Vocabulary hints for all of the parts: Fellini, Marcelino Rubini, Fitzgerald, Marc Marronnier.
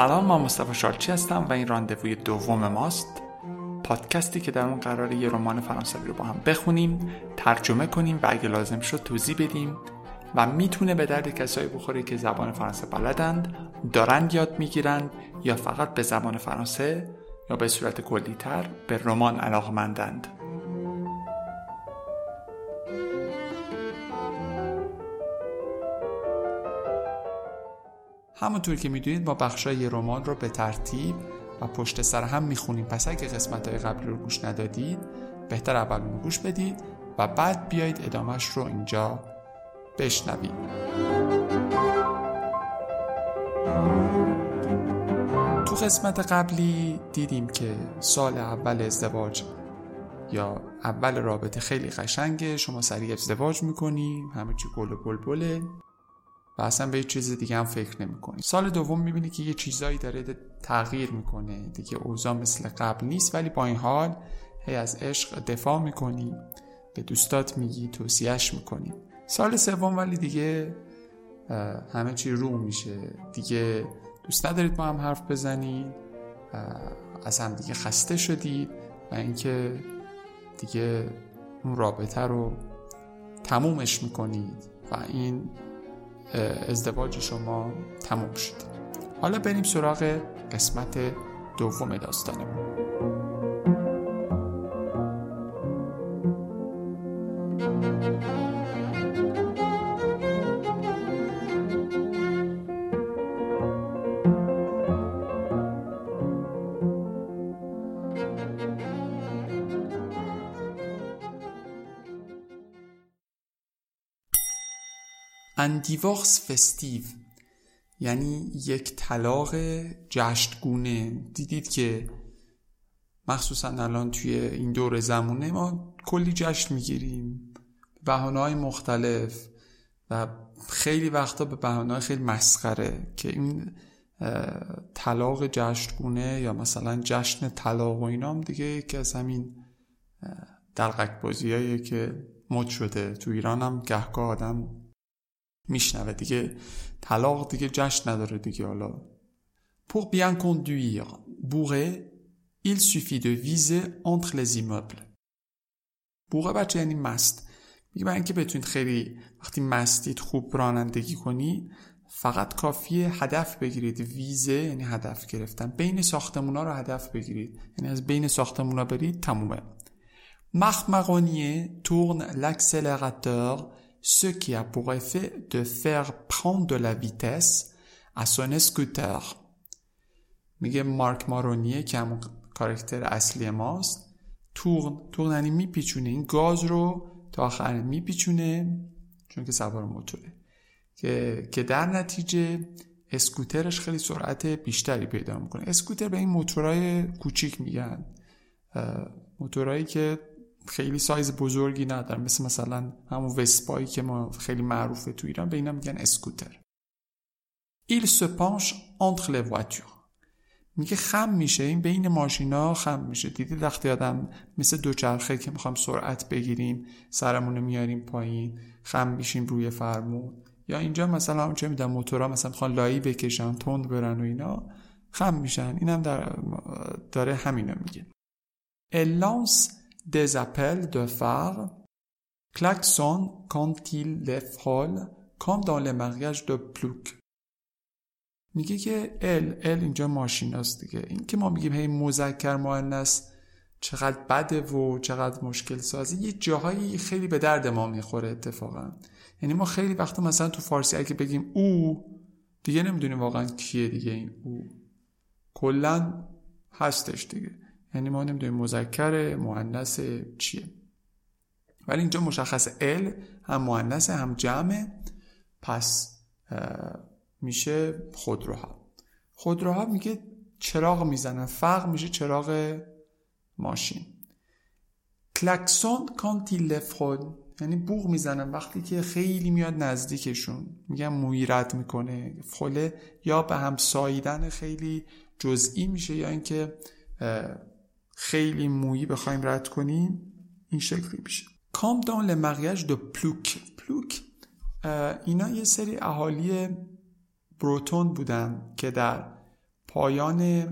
سلام، من مصطفی شالچی هستم و این راندووی دوم ماست، پادکستی که در اون قراره یه رمان فرانسوی رو با هم بخونیم، ترجمه کنیم و اگه لازم شد توضیح بدیم و میتونه به درد کسایی بخوره که زبان فرانسه بلدند، دارند یاد میگیرند یا فقط به زبان فرانسه یا به صورت کلی‌تر به رمان علاقه‌مندند. همونطور که میدونید ما بخشای رمان رو به ترتیب و پشت سر هم میخونیم، پس اگه قسمت‌های قبلی رو گوش ندادید بهتر اول اون رو گوش بدید و بعد بیایید ادامهش رو اینجا بشنوید. تو قسمت قبلی دیدیم که سال اول ازدواج یا اول رابطه خیلی قشنگه، شما سریع ازدواج میکنی، همه چی گل و بلبله و اصلا به یه چیز دیگه هم فکر نمی کنی. سال دوم میبینی که یه چیزایی داره تغییر میکنه، دیگه اوضاع مثل قبل نیست، ولی با این حال هی از عشق دفاع میکنی، به دوستات میگی، توصیهش میکنی. سال سوم ولی دیگه همه چی رو میشه، دیگه دوست ندارید با هم حرف بزنید، از هم دیگه خسته شدید و اینکه دیگه اون رابطه رو تمومش میکنید و این ازدواج شما تموم شد. حالا بریم سراغ قسمت دوم داستانمون. Un divorce festive یعنی یک طلاق جشنگونه. دیدید که مخصوصا الان توی این دور زمونه ما کلی جشن میگیریم به بهانه‌های مختلف و خیلی وقتا به بهانه‌های خیلی مسخره که این طلاق جشنگونه یا مثلا جشن طلاق و اینا هم دیگه یکی از همین دلقک بازی‌هاییه که مد شده. تو ایران هم گهگاه آدم میشنوه دیگه طلاق دیگه جشن نداره دیگه. حالا pour bien conduire bourré il suffit de viser entre les immeubles. bourré بچه یعنی مست. میگه برای اینکه بتونید خیلی وقتی مستید خوب رانندگی کنی فقط کافیه هدف بگیرید. ویزه یعنی هدف گرفتن، بین ساختمونا رو هدف بگیرید، یعنی از بین ساختمونا برید تمومه. Marc Marronnier tourne l'accélérateur ce qui a pour effet de faire prendre de la vitesse à son scooter. میگه مارک مارونیه که همون کاراکتر اصلی ماست، تورن یعنی میپیچونه، این گاز رو تا آخر میپیچونه چون که سوار موتوره، که در نتیجه اسکوترش خیلی سرعت بیشتری پیدا میکنه. اسکوتر به این موتورهای کوچیک میگن، موتورهایی که خیلی سایز بزرگی ندارم، مثلا همون وسپایی که ما خیلی معروفه تو ایران، به اینا میگن اسکوتر. Il se penche entre les voitures میگه خم میشه، این بین ماشینا خم میشه. دیدید وقتی آدم مثل دوچرخه که میخوام سرعت بگیریم سرمونو میاریم پایین خم میشیم روی فرمون، یا اینجا مثلا همون چه میدن موتورها مثلا میخوان لایی بکشن تند برن و اینا خم میشن، اینم داره همینا میگه. الانس des appels de phare, klaxon quand il les frôle, comme dans les mariages de Plouc. میگه که ال اینجا ماشین هست دیگه. این که ما میگیم هی مذکر مؤنث چقدر بده و چقدر مشکل سازی، یه جاهایی خیلی به درد ما میخوره اتفاقا. یعنی ما خیلی وقتا مثلا تو فارسی اگه بگیم او دیگه نمیدونیم واقعا کیه دیگه، این او کلا هستش دیگه، یعنی ما نمیدونیم مذکر مؤنث چیه، ولی اینجا مشخص ال هم مؤنث هم جمعه، پس میشه خودروها میگه چراغ میزنن، فرق میشه چراغ ماشین. کلکسون quand il le frôle یعنی بوق میزنن وقتی که خیلی میاد نزدیکشون، میگن مویرت میکنه. فله یا به هم ساییدن خیلی جزئی میشه، یا اینکه خیلی مویی بخوایم رد کنیم این شکلی میشه. Comme dans les mariages de Plouc اینا یه سری اهالی بروتون بودن که در پایان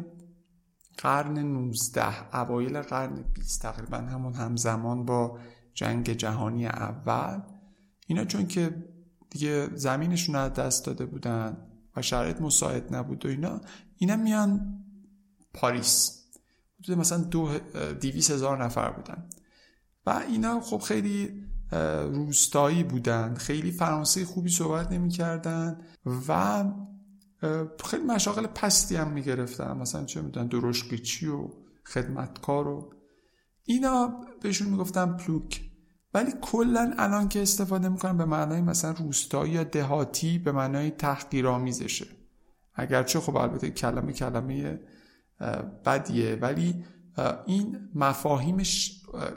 قرن 19 اوایل قرن 20 تقریبا همون همزمان با جنگ جهانی اول، اینا چون که دیگه زمینشون رو از دست داده بودن و شرایط مساعد نبود و اینا میان پاریس. حدود مثلا 200,000 نفر بودن و اینا خب خیلی روستایی بودن، خیلی فرانسه خوبی صحبت نمی کردن و خیلی مشاغل پستی هم می گرفتن، مثلا چه می دونن درشقیچی و خدمتکار و اینا بهشون می گفتن پلوک. ولی کلن الان که استفاده می کنن به معنای مثلا روستایی یا دهاتی به معنای تحقیرآمیزشه، اگرچه خب البته کلمه بدیه، ولی این مفاهیم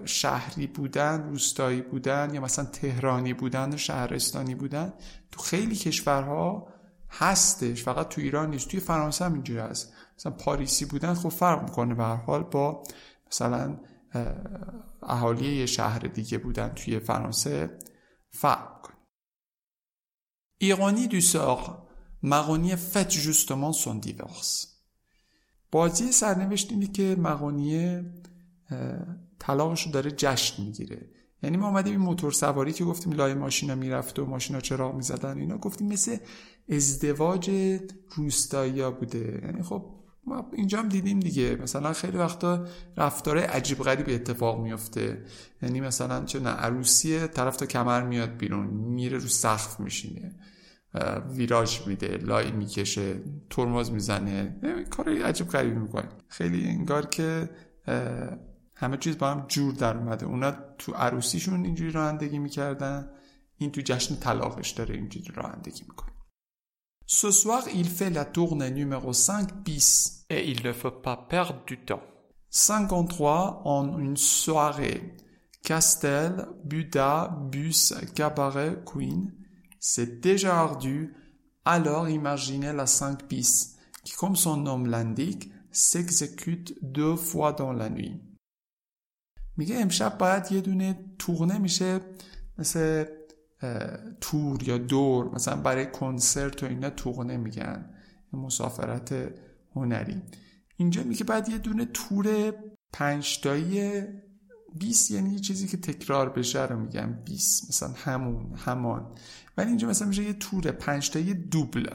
شهری بودن، روستایی بودن یا مثلا تهرانی بودن و شهرستانی بودن تو خیلی کشورها هستش، فقط تو ایران نیست. توی فرانسه هم اینجوری هست، مثلا پاریسی بودن خب فرق میکنه به هر حال با مثلا اهالی یه شهر دیگه بودن توی فرانسه فرق میکنه. ایرانی دو ساق مغانی فت جستمان سون دیورس. بازی سرنوشت اینه که مغانی طلاقش رو داره جشن میگیره. یعنی ما اومدیم این موتور سواری که گفتیم لای ماشینا میرفت و ماشینا چراغ میزدن اینا، گفتیم مثل ازدواج روستایی‌ها بوده. یعنی خب ما اینجا هم دیدیم دیگه، مثلا خیلی وقتا رفتاره عجیب غریب اتفاق میفته. یعنی مثلا چه عروسیه، طرف تا کمر میاد بیرون، میره رو سقف میشینه، ویراج میده، لای میکشه، ترمز میزنه، کاری عجیب غریبی میکنه. خیلی انگار که همه چیز با هم جور در اومده. اونا تو عروسیشون اینجوری رانندگی میکردن، این تو جشن طلاقش داره اینجوری رانندگی میکنه. Ce soir, il fait la tournée numéro 5 bis et il ne faut pas perdre du temps. 53 en une soirée. Castel, Buda, Bus, Cabaret, Queen. C'est déjà ardu, alors imaginez la 5 bis, qui comme son nom l'indique, s'exécute 2 fois dans la nuit. میگه امشب باید یه دونه تورنه میشه، مثل تور یا دور، مثلا برای کنسرت و اینا تورنه میگن، مسافرت هنری. اینجا میگه باید یه دونه تور 5 تایی 20، یعنی یه چیزی که تکرار بشه رو میگن 20، مثلا همون همان. ولی اینجا مثلا میشه یه تور 5 تایی دوبل.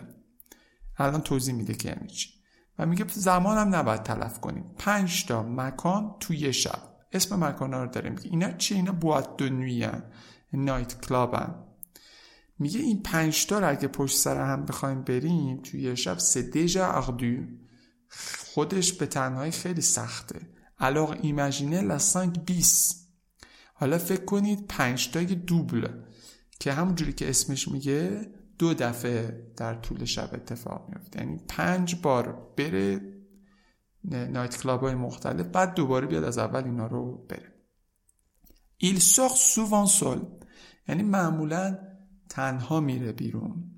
الان توضیح میده که یعنی چی و میگه زمان هم نباید تلف کنیم. 5 تا مکان تو یه شب، اسم مکانا رو داره. میگه اینا چیه؟ اینا بوئت دو نوی هن، نایت کلاب هن. میگه این 5 تا رو اگه پشت سر هم بخوایم بریم توی یه شب، سه دیجا اردو خودش به تنهایی خیلی سخته. علاق ایمجینه لسانگ 20. حالا فکر کنید 5 تای دوبل که همونجوری که اسمش میگه 2 دفعه در طول شب اتفاق میفته، یعنی 5 بار بره نایت کلاب های مختلف، بعد دوباره بیاد از اول اینا رو بره. Il sort souvent seul، یعنی معمولا تنها میره بیرون.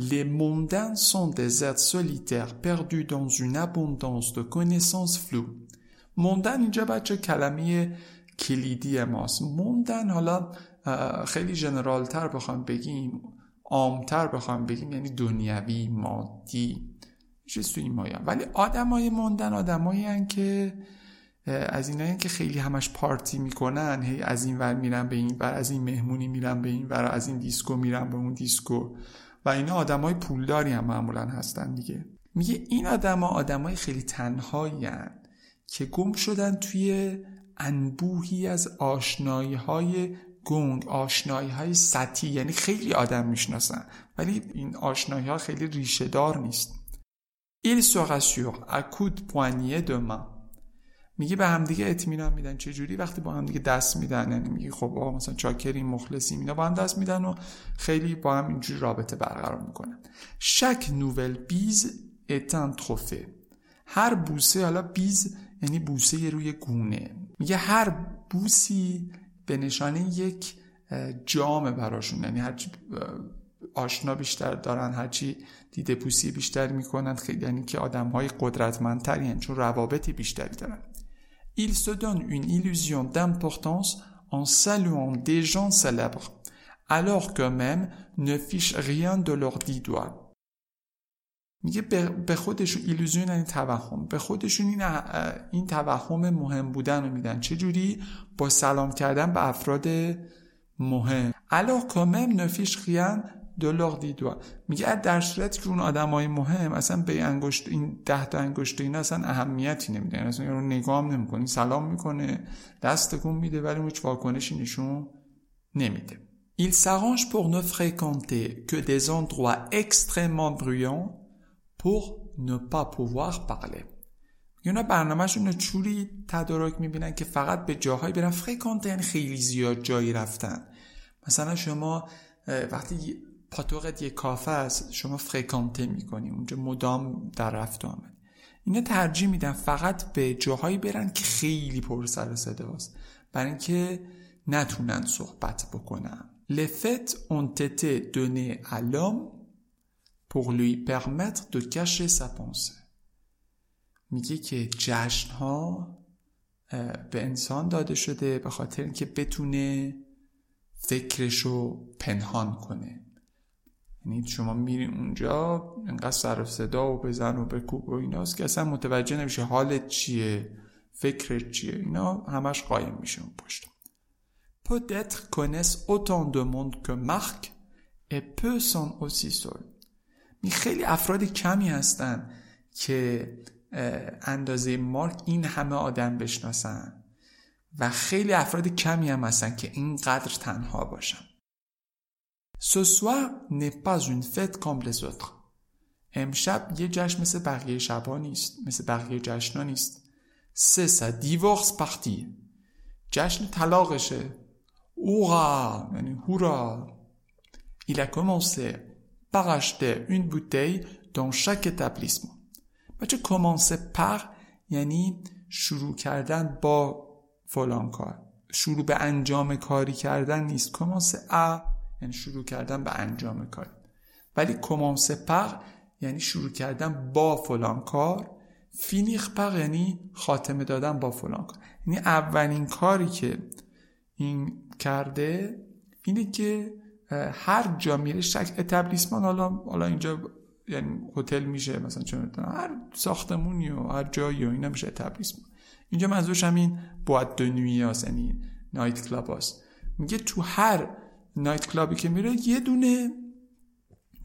Les mondains sont des êtres solitaires perdus dans une abondance de connaissances floues. mondain اینجا بچه کلمه کلیدی ماست. mondain حالا خیلی جنرال تر بخوام بگیم، عامتر بخوام بگیم، یعنی دنیوی، مادی، چیز این مایا. ولی آدمای موندن آدمایی ان که از اینایی که خیلی همش پارتی میکنن، هی از این ور میرن به این ور، از این مهمونی میرن به این ور، از این دیسکو میرن به اون دیسکو و اینا. آدمای پولداری هم معمولا هستن دیگه. میگه این آدما آدمای خیلی تنهایی ان که گم شدن توی انبوهی از آشنایی های گنگ، آشنایی های سطحی. یعنی خیلی آدم میشناسن ولی این آشنایی ها خیلی ریشه دار نیست. Il se rassure à coups de poignée de main. میگه به همدیگه اطمینان میدن. چه جوری؟ وقتی با همدیگه دست میدن. یعنی میگه خب آقا مثلا چاکریم، مخلصیم، اینا با هم دست میدن و خیلی با هم اینجوری رابطه برقرار میکنن. Chaque nouvelle bise est un trophée. هر بوسه، حالا بیز یعنی بوسه روی گونه، میگه هر بوسی به نشانه یک جام براشون. یعنی هر آشنا بیشتر دارن، هرچی دیده پوسی بیشتر میکنن، خیلی یعنی که آدم های قدرتمندتری هستن چون روابطی بیشتری دارن. Il se donne une illusion d'importance en saluant des gens célèbres alors que même ne fiche rien de leur dix doigts. میگه به خودشون ایلوژن، این توهم، به خودشون این توهم مهم بودن رو میدن. چجوری؟ با سلام کردن به افراد مهم. alors quand même ne fiche rien de leur dit doigt. میگه در صورتی که اون آدمای مهم اصلا به انگشت، این 10 تا انگشت اینا اصلا اهمیتی نمیدن، اصلا اون رو نگاه هم نمیکنه، سلام میکنه، دست تکون میده، ولی هیچ واکنشی نشون نمیده. il s'arrange pour ne fréquenter que des endroits extrêmement bruyants pour ne pas pouvoir parler. اونا برنامه‌شون رو چوری تدارک می‌بینن که فقط به جاهایی برن، فرکانتن خیلی زیاد جایی رفتن. مثلا شما وقتی پاتوقت یه کافه است، شما فرکانته می‌کنی، اونجا مدام در رفت و آمد. اینا ترجیح میدن فقط به جاهایی برن که خیلی پر سر و صداست، برای اینکه نتونن صحبت بکنن. Les fêtes ont été données à l'homme pour lui permettre de cacher sa pensée. میگه که جشن ها به انسان داده شده به خاطر اینکه بتونه فکرشو پنهان کنه. یعنی شما میری اونجا انقدر سر و صدا و بزن و بکوب و ایناست که اصلا متوجه نمیشه حالت چیه، فکرت چیه، اینا همش قایم میشه اون پشت. Peut-être connaissent autant de monde que Marc et peu sont aussi seuls. خیلی افراد کمی هستن که اندازه مارک این همه آدم بشناسن و خیلی افراد کمی هم هستن که اینقدر تنها باشن. Ce soir n'est pas une fête comme les autres. امشب یه جشن مثل بقیه شبا نیست، مثل بقیه جشنا نیست. C'est sa divorce party. جشن طلاقشه. Hurrah! یعنی هورا. Il a commencé par acheter une bouteille dans chaque établissement. بچه کمانسه پر یعنی شروع کردن با فلان کار، شروع به انجام کاری کردن نیست. کمانسه ا یعنی شروع کردن به انجام کاری، ولی کمانسه پر یعنی شروع کردن با فلان کار. فینیخ پر یعنی خاتمه دادن با فلان کار. یعنی اولین کاری که این کرده اینه که هر جا میره، شک اتبلیسمان، حالا اینجا یعنی هتل میشه، مثلا چه میدونم هر ساختمونی و هر جایی و اینا میشه تبریز. اینجا منظورش همین بوئت دو نویی هست، یعنی نایت کلاب هست. میگه تو هر نایت کلابی که میره یه دونه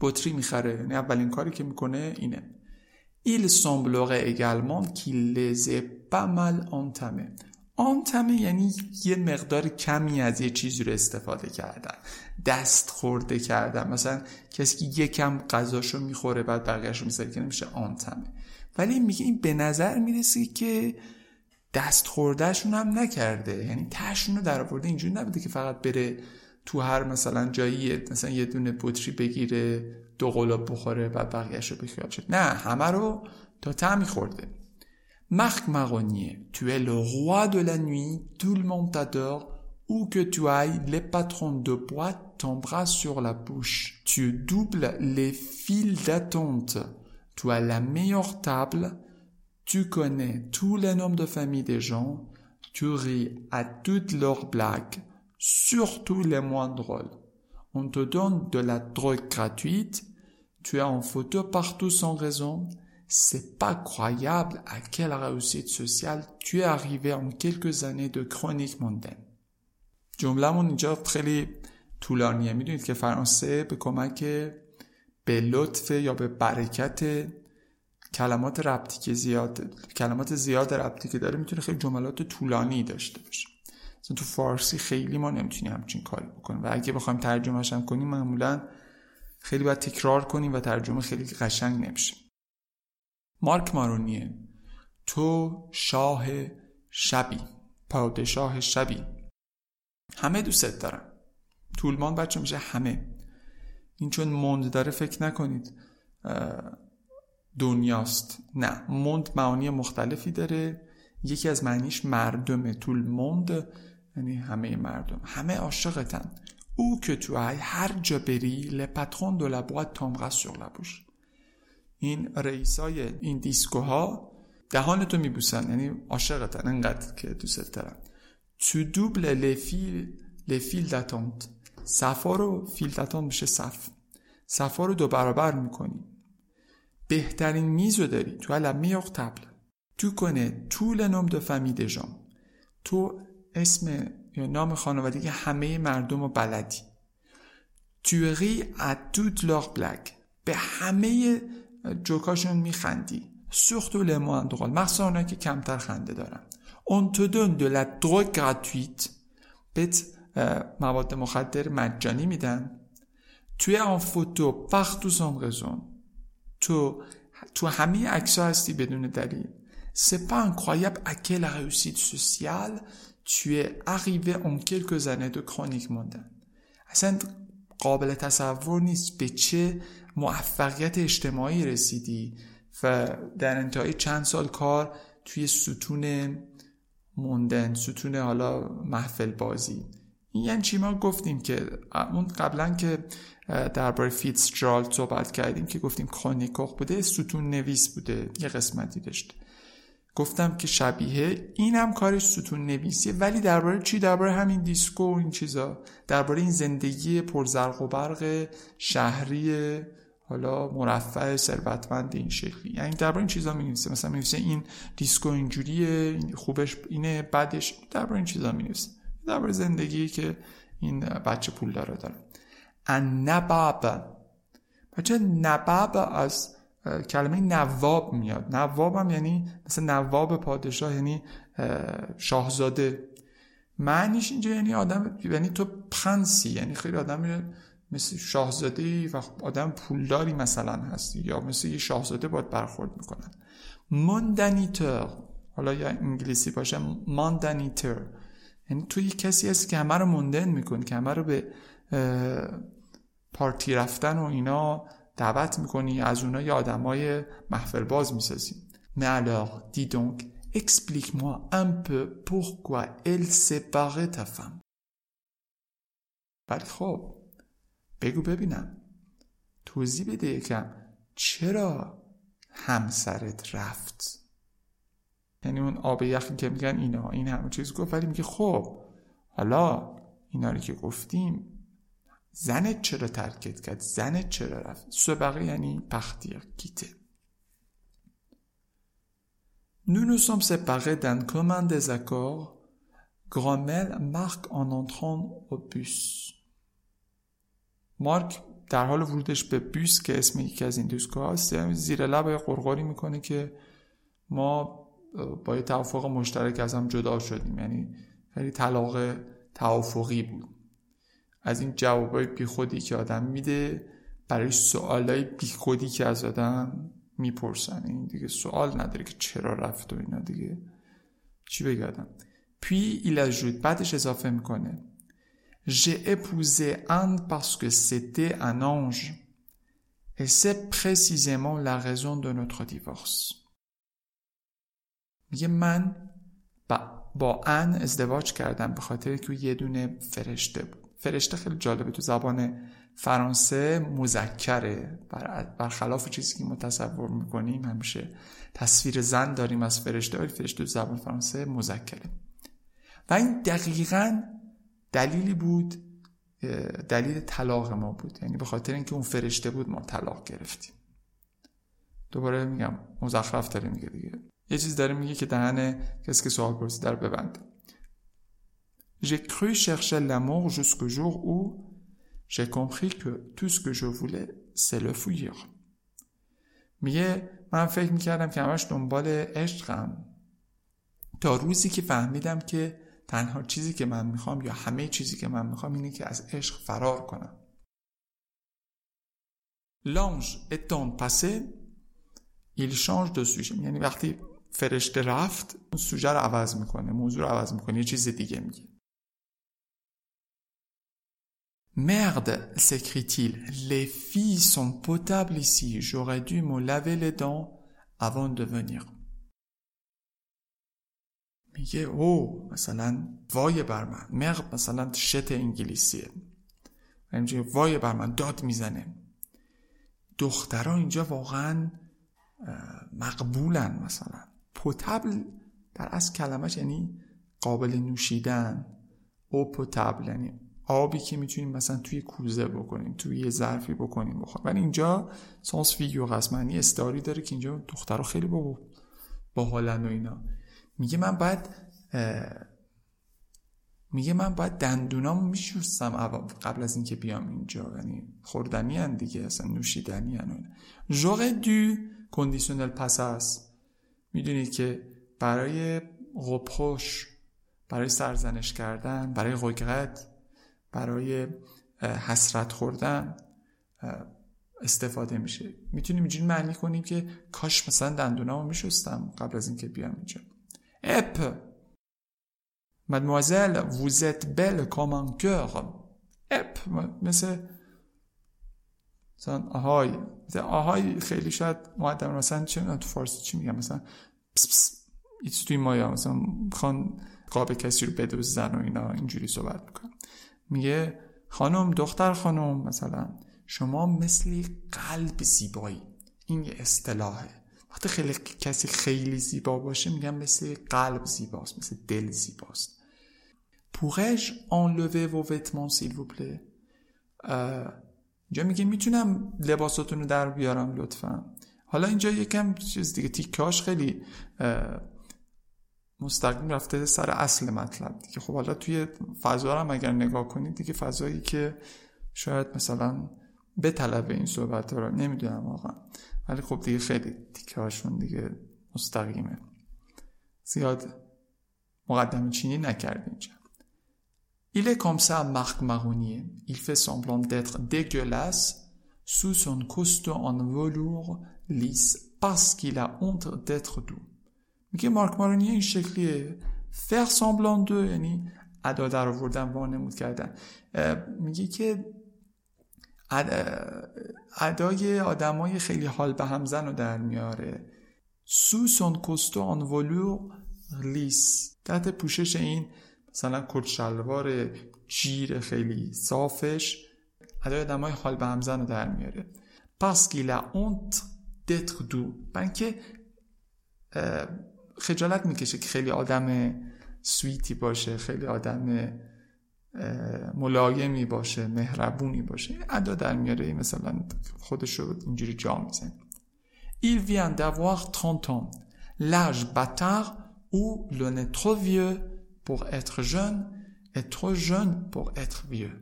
بطری میخره، یعنی اولین کاری که میکنه اینه. Il semblerait également qu'il les ait pas mal entamé. entamé یعنی یه مقدار کمی از یه چیزی رو استفاده کردن، دست خورده کردن. مثلا کسی که یکم غذاشو میخوره بعد بقیه‌اشو میذاره که نمیشه entamé، ولی میگه این به نظر میرسه که دست خوردهشون هم نکرده، یعنی تهشون رو در آورده. اینجوری نبوده که فقط بره تو هر مثلا جایی مثلا یه دونه بطری بگیره، 2 قلاب بخوره بعد بقیه‌اشو بخواد. نه، همه رو تا ته میخورده. Marc Marronnier, tu es le roi de la nuit, tout le monde t'adore, où que tu ailles, les patrons de boîte t'embrassent sur la bouche. Tu doubles les files d'attente, tu as la meilleure table, tu connais tous les noms de famille des gens, tu ris à toutes leurs blagues, surtout les moins drôles. On te donne de la drogue gratuite, tu es en photo partout sans raison. C'est pas croyable à quelle réussite sociale tu es arrivé en quelques années de chronique mondaine. جمله‌مون اینجا خیلی طولانیه. میدونید که فرانسه به کمک، به لطف یا به برکت کلمات ربطی که کلمات زیاد ربطی که داره میتونه خیلی جملات طولانی داشته باشه. مثلا تو فارسی خیلی ما نمیتونیم همچین کاری بکنیم و اگه بخوایم ترجمه‌اش هم کنیم معمولاً خیلی باید تکرار کنیم و ترجمه خیلی قشنگ نمیشه. مارک مارونیه، تو شاه شبی، پادشاه شبی، همه دوست دارن. طولمان بچه میشه همه. این چون مند داره فکر نکنید دنیاست، نه، مند معانی مختلفی داره. یکی از معنیش مردمه، طولمند یعنی همه مردم، همه عاشقتن. او که تو هر جا بری، لپترون دو لبوات تامغست شغل لبوش، این رئیسای این دیسکوها دهانتو میبوسن، یعنی عاشقتن، انقدر که دوست دارن. تو دوبل لفیل داتانت، صفا رو، فیل داتانت میشه صف، صفا رو 2 برابر میکنی. بهترین میزو داری تو la meilleure table. Tu connais tout le nom de famille des gens. تو اسم یا نام خانوادگی همه مردم رو بلدی. Tu ris à toutes leurs blagues. به همه جوکاشون میخندی. Surtout les moins drôles. مخصوصا اونایی که کمتر خنده دارن. On te donne de la drogue gratuite. بهت مواد مخدر مجانی میدن. Tu es en photo partout sans raison. تو همه عکس‌ها هستی بدون دلیل. C'est pas incroyable à quelle réussite sociale tu es arrivé en quelques années de chronique mondaine. اصلا قابل تصور نیست به چه موفقیت اجتماعی رسیدی و در انتهای چند سال کار توی ستون موندن، ستون حالا محفل بازی. این یعنی چی؟ ما گفتیم که اون قبلا که درباره فیتزجرالد صحبت کردیم که گفتیم کرونیکور بوده، ستون نویس بوده، یه قسمتی داشته. گفتم که شبیه این هم کارش ستون نویسیه، ولی درباره چی؟ درباره همین دیسکو و این چیزا، درباره این زندگی پرزرق و برق شهری حالا مرفه ثروتمند این شکلی. یعنی درباره این چیزا می‌نویسه، مثلا می‌نویسه این دیسکو اینجوریه، خوبش اینه، بعدش درباره این چیزا می‌نویسه، درباره زندگی که این بچه پولدارا داره. النباب، بچه نباب از کلمه نواب میاد. نواب هم یعنی مثل نواب پادشاه، یعنی شاهزاده. معنیش اینجا یعنی آدم، یعنی تو پرنسی، یعنی خیلی آدم مثل شاهزاده و آدم پولداری مثلا هستی یا مثل یه شاهزاده باید برخورد میکنن. ماندانیتر، حالا یا انگلیسی باشه ماندانیتر، یعنی تو یک کسی هست که همه رو موندن میکن، که همه رو به پارتی رفتن و اینا دعوت میکنی، از اونها یه آدمای محفل باز میسازی. Mais alors, dis donc, explique-moi un peu pourquoi elle séparait ta femme. ولی خب بگو ببینم، توضیح بده یکم چرا همسرت رفت. یعنی اون آب یخی که میگن اینا، این همه چیز گفت، ولی میگه خب حالا اینا رو که گفتیم، زنت چرا ترکت کرد؟ زنت چرا رفت؟ سبقه یعنی پختیه، کیته. Nous nous sommes séparés d'un commun désaccord. Grommel marque en entrant au bus. مارک در حال ورودش به بوس که اسم یکی از این دیسکوها هست، زیر لب قرقری میکنه که ما با یه توافق مشترک از هم جدا شدیم. یعنی خیلی طلاق توافقی بود. از این جوابای بیخودی که آدم میده برای سوالای بیخودی که از آدم میپرسن، این دیگه سوال نداره که چرا رفت و اینا، دیگه چی بگم. puis il ajoute، بعدش اضافه میکنه j'ai épousé Anne parce que c'était un ange et c'est précisément la raison de notre divorce. میگه من با ان ازدواج کردم به خاطر که یه دونه فرشته بود. فرشته خیلی جالبه، تو زبان فرانسه مذکره، برخلاف چیزی که متصور میکنیم. همیشه تصویر زن داریم از فرشته، ولی فرشته تو زبان فرانسه مذکره. و این دقیقاً دلیلی بود، دلیل طلاق ما بود. یعنی به خاطر اینکه اون فرشته بود ما طلاق گرفتیم. دوباره میگم مزخرف داره میگه دیگه، یه چیز داره میگه که دهن کسی که سوال پرسیده رو ببنده. J'ai cru chercher l'amour jusqu'au jour où j'ai compris que tout ce que je voulais c'est le fuir. میگه من فکر میکردم که همش دنبال عشقم، تا روزی که فهمیدم که تنها چیزی که من میخوام، یا همه چیزی که من میخوام، اینه که از عشق فرار کنم. L'ange étant passé, il change de sujet. یعنی وقتی فرشته رفت، اون سوژه رو عوض میکنه، موضوع رو عوض میکنه، یه چیز دیگه میگه. Merde, s'écrie-t-il, les filles sont potables ici. J'aurais dû me laver les dents avant de venir. میگه او مثلا وای بر من. مرد مثلا شت انگلیسیه. همینجوری وای بر من داد میزنه. دخترها اینجا واقعا مقبولن. مثلا potable در اصل کلمش یعنی قابل نوشیدن. او potable یعنی آبی که میتونیم مثلا توی کوزه بکنیم، توی یه ظرفی بکنیم بخوریم. ولی اینجا سانس فیگیو قسمنی استاری داره که اینجا دخترها خیلی باحالن و اینا. میگه من باید دندونامو میشستم قبل از اینکه بیام اینجا، یعنی خوردنی ان دیگه، اصلا نوشیدنی ان. ژوره دو کندیشنل پاساس، میدونید که برای غبخوش، برای سرزنش کردن، برای غیقت، برای حسرت خوردن استفاده میشه. میتونیم اینجوری معنی کنیم که کاش مثلا دندونامو میشستم قبل از اینکه بیام اینجا. اپ Mademoiselle, vous êtes belle comme un cœur. اپ مثلا آهای، آهای خیلی شاید مقدم، مثلا چه میگم تو فارسی، چی میگم مثلا پس پس ایتس توی مایا، مثلا میخوان قاب کسی رو بدوزن و اینا، اینجوری صحبت میکنم. میگه خانم، دختر خانم، مثلا شما مثل قلب زیبایی. این یه اصطلاحه، وقتی کسی خیلی زیبا باشه میگن مثل قلب زیباست، مثل دل زیباست. Pourrais-je enlever vos vêtements s'il vous plaît؟ اینجا میگه میتونم لباساتون رو در بیارم لطفا. حالا اینجا یکم چیز دیگه، تیکاش خیلی مستقیم رفته سر اصل مطلب دیگه. خب حالا توی فضا هم اگر نگاه کنید دیگه، فضایی که شاید مثلا به طلب این صحبت ها رو نمیدونم واقعا، ولی خب دیگه خیلی تیکه هاشون دیگه مستقیمه، زیاد مقدمه چینی نکرد اینجا. Il est comme ça Marc Marronnier. Il fait semblant d'être dégueulasse sous son costume en velours lisse parce qu'il a honte d'être doux. میگه مارک مارونیه این شکلیه. Faire semblant de یعنی ادا در آوردن، وانمود کردن. میگه که ادای آدمای خیلی حال به همزن رو در میاره. سوسون کوستو آن ولور لیس، تحت پوشش این مثلا کت شلوار جیر خیلی صافش ادای آدمای حال به همزن رو در میاره. پس کی لا اونت دتر دو، بلکه خجالت میکشه که خیلی آدم سویتی باشه، خیلی آدم ملایمی باشه، مهربونی باشه، ادا در میاره مثلا خودش رو اینجوری جا میزنه. Il vient d'avoir 30 ans. L'âge bâtard où l'on est trop vieux pour être jeune et trop jeune pour être vieux.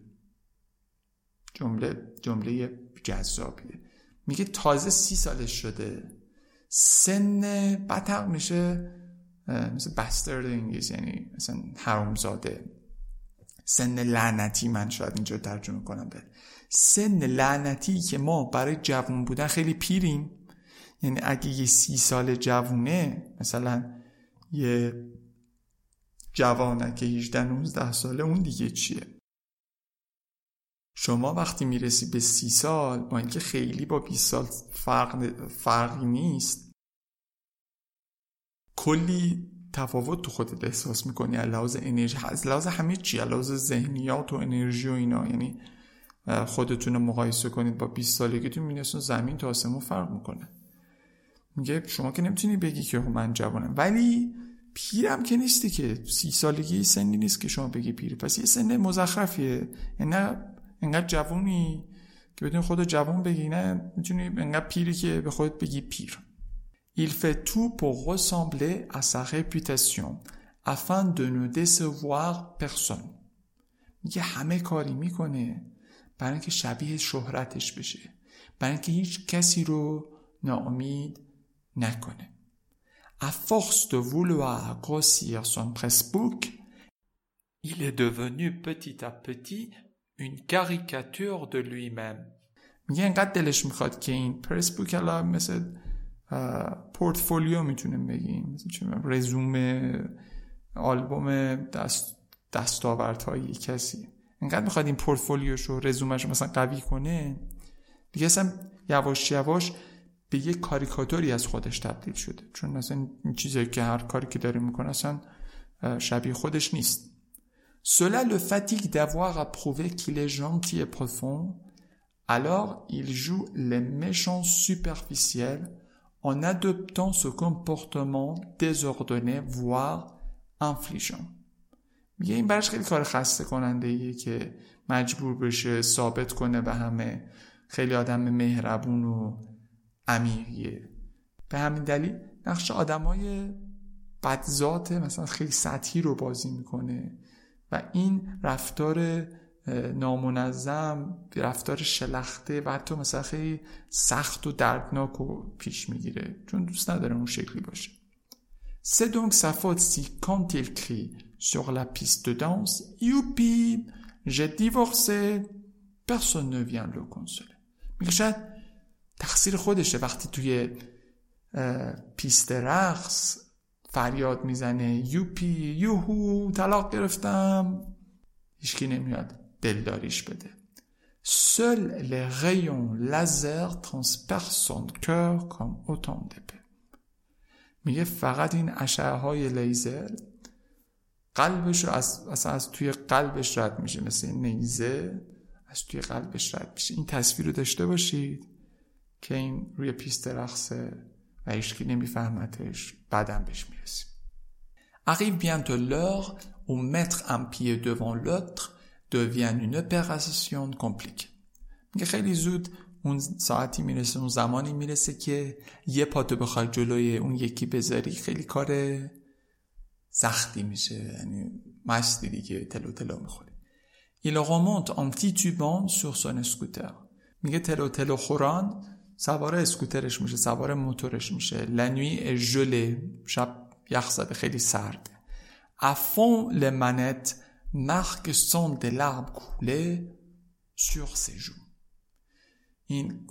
جمله جذابیه. میگه تازه 30 سالش شده. سن بطر میشه مثل bastard انگلیس، یعنی مثلا حرامزاده. سن لعنتی، من شاید اینجا ترجمه کنم به سن لعنتی، که ما برای جوون بودن خیلی پیریم. یعنی اگه یه 30 سال جوونه، مثلا یه جوانه که 18-19 ساله، اون دیگه چیه؟ شما وقتی میرسی به 30 سال، با اینکه خیلی با 20 سال فرقی نیست، کلی تفاوت تو خودت احساس میکنی از لحاظ انرژی، از لحاظ همه چی، از لحاظ ذهنیات و انرژی و اینا. یعنی خودتون رو مقایسه کنید با 20 سالگیتون، می‌بینید زمین تا آسمون فرق میکنه. میگه شما که نمیتونی بگی که من جوانم، ولی پیرم که نیستی که. 30 سالگی سنی نیست که شما بگی پیر، پس یه سن مزخرفیه. نه انقدر جوونی که بتونی خودت جوان بگی، نه میتونی انقدر پیری که به خودت بگی پیر. Il fait tout pour ressembler à sa réputation afin de ne décevoir personne. میگه همه کاری میکنه برای اینکه شبیه شهرتش بشه، برای اینکه هیچ کسی رو ناامید نکنه. À force de vouloir grossir son presse-book, il est devenu petit à petit une caricature de lui-même. میگه انقدر دلش میخواد که این presse-book الان مثل پورتفولیو میتونیم بگیم، رزومه، آلبوم دستاوردهای کسی، انقدر میخواد این پورتفولیوشو، رزومهشو مثلا قوی کنه دیگه، اصلا یواش یواش به یک کاریکاتوری از خودش تبدیل شده. چون مثلا این چیزی که هر کاری که داره میکنه اصلا شبیه خودش نیست. Cela le fatigue d'avoir à prouver qu'il est gentil et profond, alors il joue les méchants superficiels en adoptant ce comportement désordonné voire infligeant. میگه این برش خیلی کار خسته کننده‌ایه که مجبور بشه ثابت کنه به همه خیلی آدم مهربون و عمیقیه. به همین دلیل نقش آدمای بدذات مثلا خیلی سطحی رو بازی میکنه و این رفتار نامنظم، رفتار شلخته و حتی مثلا خیلی سخت و دردناک رو پیش میگیره چون دوست نداره اون شکلی باشه. C'est donc sa faute si quand il crie sur la piste de danse youpi j'ai divorcé personne ne vient le consoler. میگه شاید تقصیر خودشه وقتی توی پیست رقص فریاد میزنه یوپی یوهو طلاق گرفتم، هیچکی نمیاد دلداریش بده. Seuls les rayons laser transpercent son cœur comme autant d'épées. میگه فقط این اشعه‌های لیزر قلبش رو از توی قلبش رد میشه، مثل نیزه از توی قلبش رد میشه. این تصویر رو داشته باشید که این روی پیست رقصه و هیچکی نمیفهمتش، بعدم بهش میرسیم. Arrive bientôt l'heure où mettre un pied devant l'autre devient une opération compliquée. میگه خیلی زود اون ساعتی میرسه، اون زمانی میرسه که یه پاتو بخوای جلوی اون یکی بذاری خیلی کار سختی میشه، یعنی مشتی دیگه تلو تلو میخوره. Il remonte en titubant sur son scooter. میگه تلو تلو خوران سوار اسکوترش میشه، سوار موتورش میشه. La nuit est gelée، شب یخ زده، خیلی سرده. À fond les manettes marque son de larmes coulées sur ses joues. این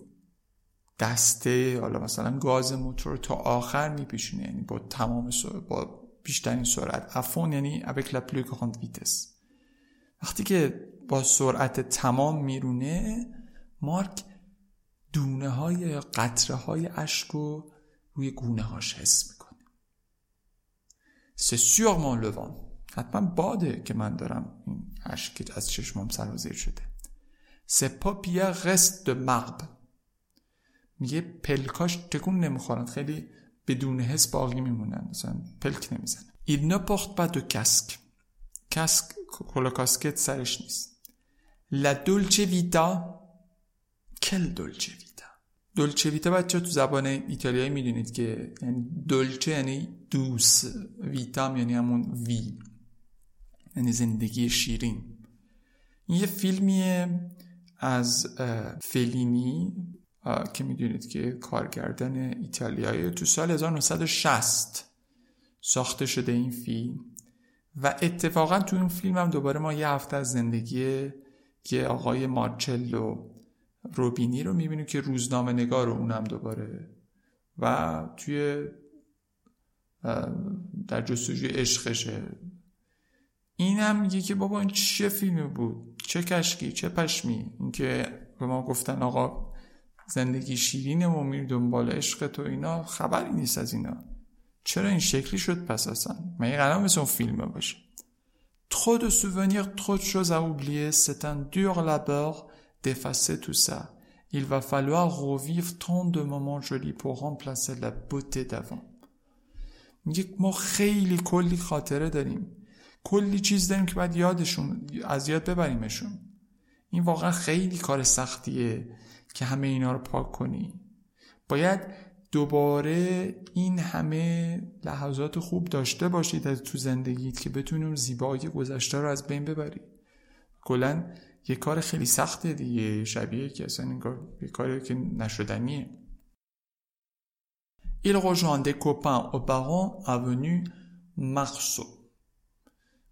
دسته حالا مثلا گاز موتور تا آخر میپیشونه، یعنی با تمام با بیشترین سرعت. À fond یعنی avec la plus grande vitesse. وقتی که با سرعت تمام میرونه، مارک دونه های قطره های اشک رو روی گونه هاش حس میکنه. C'est sûrement le vent. حتما باده که من دارم این اشک از چشمام سرازیر شده. Ses paupières restent de marbre. میگه پلکاش تکون نمیخورن، خیلی بدون حس باقی میمونن، مثلا پلک نمیزنه. Il ne porte pas de casque. کاسک کاسکت سرش نیست. La Dolce Vita کل دولچه ویتا. دولچه ویتا بچه تو زبان ایتالیایی میدونید که دولچه یعنی دوس، ویتا یعنی همون وی یعنی زندگی شیرین. یه فیلمیه از فلینی که میدونید که کارگردان ایتالیایی، تو سال 1960 ساخته شده این فیلم و اتفاقا تو این فیلم هم دوباره ما یه هفته از زندگی که آقای مارچلو روبینی رو میبینیم که روزنامه نگار، اونم دوباره و توی در جستجوی عشقشه. اینم میگه که بابا این چه فیلمی بود، چه کشکی چه پشمی، این که به ما گفتن آقا زندگی شیرینه و میری دنبال عشقت و اینا، خبری نیست از اینا. چرا این شکلی شد پس اصلا؟ من یه قدم مثل اون فیلمه باشه. Trop de souvenirs, trop de choses à oublier, c'est un dur labeur d'effacer tout ça. Il va falloir revivre tant de moments jolis pour remplacer la beauté d'avant. میگه ما خیلی کلی خاطره داریم، کلی چیز داریم که باید از یاد ببریمشون. این واقعا خیلی کار سختیه که همه اینا رو پاک کنی. باید دوباره این همه لحظات خوب داشته باشید از تو زندگیت که بتونیم زیبایی گذشته رو از بین ببری. کلاً یه کار خیلی سخته دیگه، شبیه که اصلا این کار یه کاری که نشدنیه. Il rejoint des copains au baron avenue Marceau.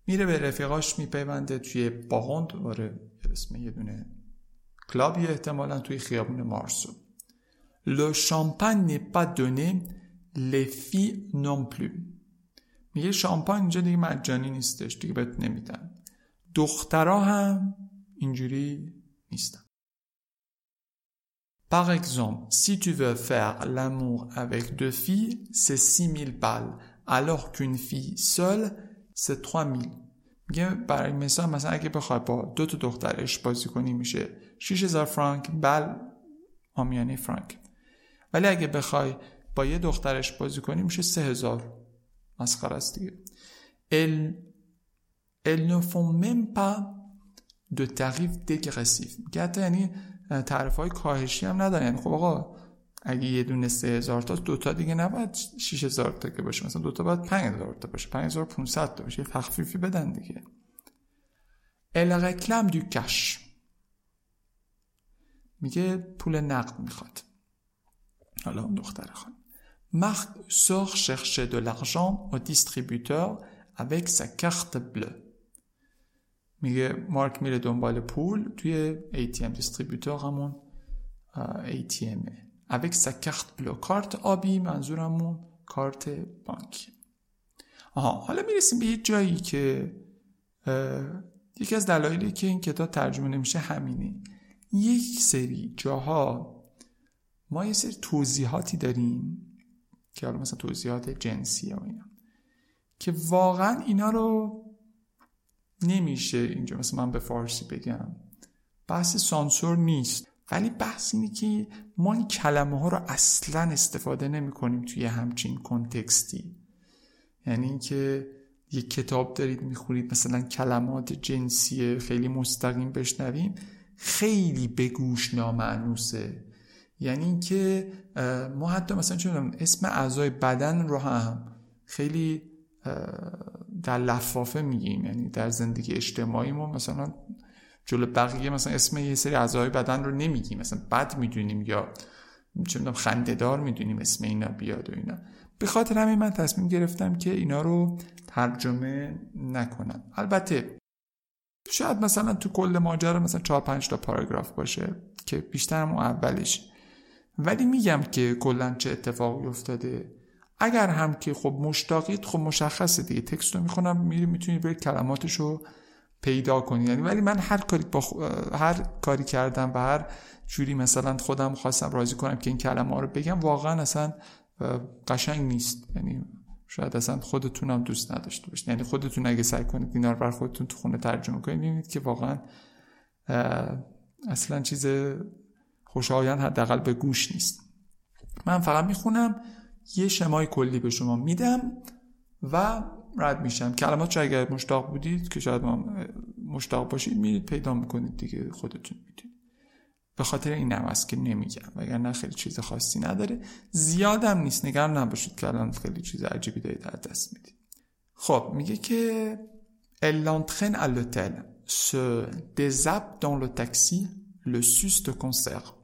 میره به رفیقاش میپیونده توی باغون، دوباره اسم یه دونه کلابی احتمالاً توی خیابون مارسو. Le champagne n'est pas donné, les filles non plus. میگه شامپاین اینجا دیگه مجانی نیستش، دیگه بهت نمیدن، دخترها هم اینجوری نیستم. Par exemple, si tu veux faire l'amour avec deux filles, c'est 6000 balles, alors qu'une fille seule, c'est 3000. میگه برای مثلا اگه بخوای با دو تا دختر اشبازی کنی میشه 6000 فرانک، بل آمیانه فرانک. ولی اگه بخوای با یه دختر اشبازی کنی میشه 3000. مسخره است دیگه. elles ne font même pas de tarif dégressif. Gata یعنی تعرفه‌های کاهشی هم ندارن. یعنی خب آقا اگه یه دونه 3000 تا دوتا دیگه نباید 6000 تا که باشه، مثلا دوتا باید 5000 تا باشه، 5500 تا باشه، یه تخفیفی بدن دیگه. Elle réclame du cash. میگه پول نقد میخواد. حالا اون دختر خانم. Marc sort chercher de l'argent au distributeur avec sa carte bleue. میگه مارک میره دنبال پول توی ATM. دیستریبیوتور همون ATM. avec sa carte bleue. کارت آبی منظورمون کارت بانکی. حالا میرسیم به یه جایی که یکی از دلایلی که این کتاب ترجمه نمیشه همینه. یک سری جاها ما یه سری توضیحاتی داریم که حالا مثلا توضیحات جنسی و اینا که واقعا اینا رو نمیشه اینجا مثلا من به فارسی بگم. بحث سانسور نیست، ولی بحث اینه که ما این کلمه ها رو اصلا استفاده نمی کنیم توی همچین کنتکستی. یعنی اینکه یک کتاب دارید میخونید مثلا کلمات جنسی خیلی مستقیم بشنویم خیلی به گوش نامانوسه. یعنی اینکه ما حتی مثلا چون اسم اعضای بدن رو هم خیلی در لفافه میگیم. یعنی در زندگی اجتماعی ما مثلا جلو بقیه مثلا اسم یه سری اعضای بدن رو نمیگیم، مثلا بد میدونیم یا چه میدونم خنده‌دار میدونیم اسم اینا بیاد و اینا. به خاطر همین من تصمیم گرفتم که اینا رو ترجمه نکنم. البته شاید مثلا تو کل ماجرا مثلا 4-5 تا پاراگراف باشه که بیشترم اولش، ولی میگم که کلا چه اتفاقی افتاده. اگر هم که خب مشتاقید خب مشخصه دیگه، تکست رو میخونم میتونید برید کلماتش رو پیدا کنید. یعنی ولی من هر کاری کردم و هر جوری مثلا خودم خواستم راضی کنم که این کلمه رو بگم، واقعا اصلا قشنگ نیست. یعنی شاید اصلا خودتونم دوست نداشته باشید. یعنی خودتون اگه سعی کنید اینا رو بر خودتون تو خونه ترجمه کنید میبینید که واقعا اصلا چیز خوشایند حداقل به گوش نیست. من فقط میخونم، یه شمای کلی به شما میدم و رد میشم. کلمات چه اگر مشتاق بودید که شاید مشتاق باشید میرید پیدا میکنید دیگه، خودتون میدید. به خاطر این نواس که نمیگم، وگرنه خیلی چیز خاصی نداره، زیادم نیست، نگران نباشید که الان خیلی چیز عجیبی دارید از دست میدید. خب میگه که elle l'entraîne à l'hôtel, se désappe dans le taxi, le suce de concert.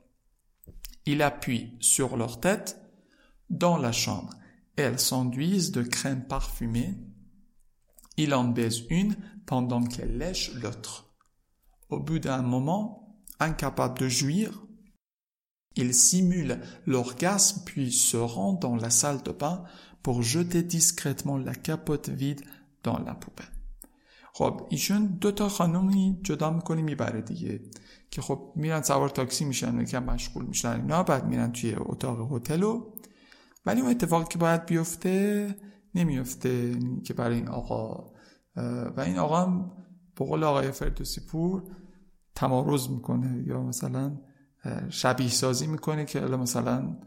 Il appuie sur leur tête. Dans la chambre, elles s'enduisent de crème parfumée. Il en baise une pendant qu'elle lèche l'autre. Au bout d'un moment, incapable de jouir, il simule l'orgasme puis se rend dans la salle de bain pour jeter discrètement la capote vide dans la poubelle. خب ایشون دوتا خانومی جدا میکنه میبره دیگه، که خب میرن سوار تاکسی میشن، یکم مشغول میشن اینا، بعد میرن توی اتاق هتل. ولی اون اتفاقی که باید بیفته نمیفته که برای این آقا، و این آقا هم به قول آقای فردوسی پور تمارض میکنه یا مثلا شبیه سازی میکنه که مثلا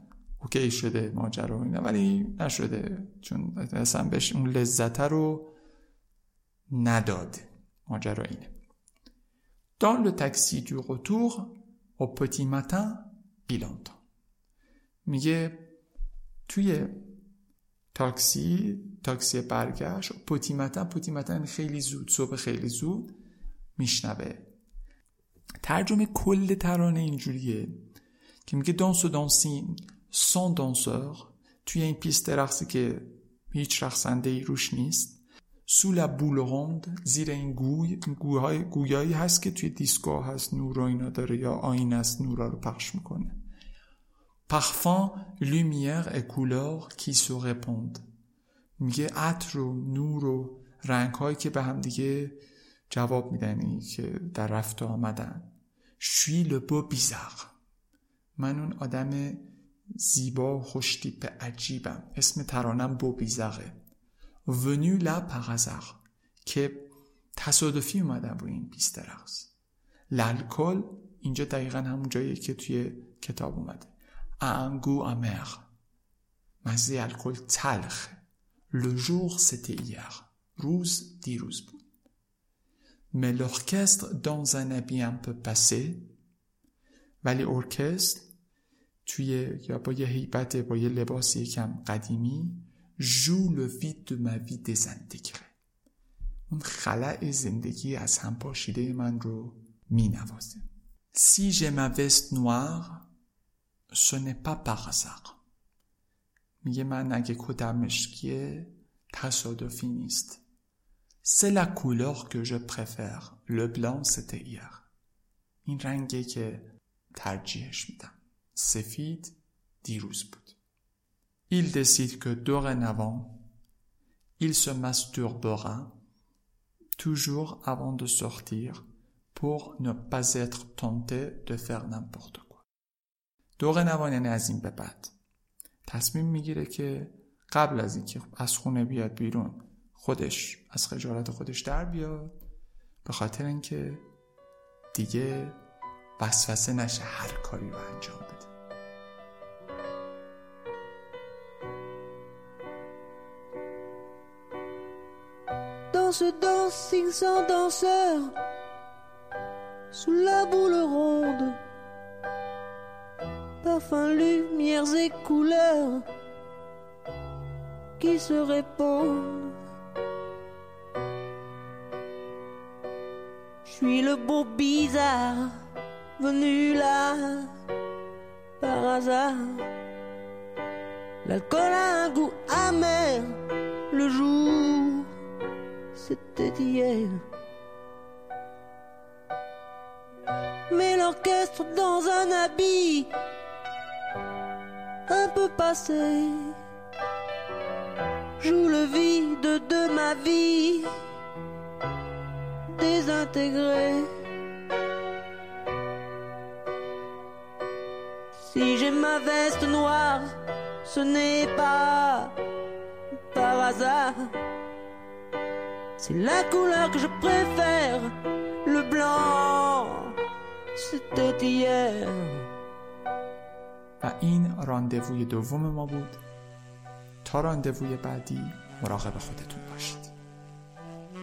اوکی شده ماجرا اینا، ولی نشده، چون اصلا بهش اون لذت رو نداد. ماجرا اینه. Dans le taxi du retour au petit matin il entend. میگه توی تاکسی برگشت، پوتیمتن خیلی زود، صبح خیلی زود میشنوه. ترجمه کل ترانه اینجوریه که میگه دانس و دانسین سان دانسور، توی این پیست رقصی که هیچ رقصنده ای روش نیست، سولا بولوند، زیر این گویایی هست که توی دیسکو هست، نور و اینا داره یا آینه است، نورا رو پخش میکنه. parfum, lumière et couleur qui se répondent. میگه عطر و نور و رنگ‌هایی که به هم دیگه جواب میدن، که در رفت و آمدن. je suis le beau bizarre. من اون آدم زیبا و خوش تیپ عجیبم. اسم ترانم بو بیزاره. venu là par hasard. که تصادفی اومدم روی این پیست رقص. l'alcool اینجا دقیقاً همون جاییه که توی کتاب اومده. انگو امر، مزه الکل تلخ. le jour c'était hier، روز دیروز بود. mais l'orchestre dans un habit un peu passé. ولی ارکستر توی یا با یه هیبته، با یه لباس یکم قدیمی، ژول وید موید زندگیه، اون خلأ زندگی از هم پاشیده من رو می نوازه. Si j'ai ma veste noire, ce n'est pas par hasard. میگه من اگه کتم مشکیه تصادفی نیست. C'est la couleur que je préfère. Le blanc c'était hier. این رنگه که ترجیحش میدم. سفید دیروز بود. Il décide que dorénavant, il se masturbera toujours avant de sortir pour ne pas être tenté de faire n'importe quoi. dorénavant یعنی از این به بعد. تصمیم میگیره که قبل از اینکه از خونه بیاد بیرون خودش از خجالت خودش در بیاد، به خاطر اینکه دیگه وسوسه نشه هر کاری رو انجام بده. Dans ce dancing sans danseur, sous la boule ronde, parfums, lumières et couleurs qui se répondent. Je suis le beau bizarre venu là par hasard. L'alcool a un goût amer, le jour c'était hier. Mais l'orchestre dans un habit un peu passé joue le vide de ma vie désintégrée. Si j'ai ma veste noire, ce n'est pas par hasard. C'est la couleur que je préfère. Le blanc, c'était hier. و این راندووی دوم ما بود. تا راندووی بعدی مراقب خودتون باشید.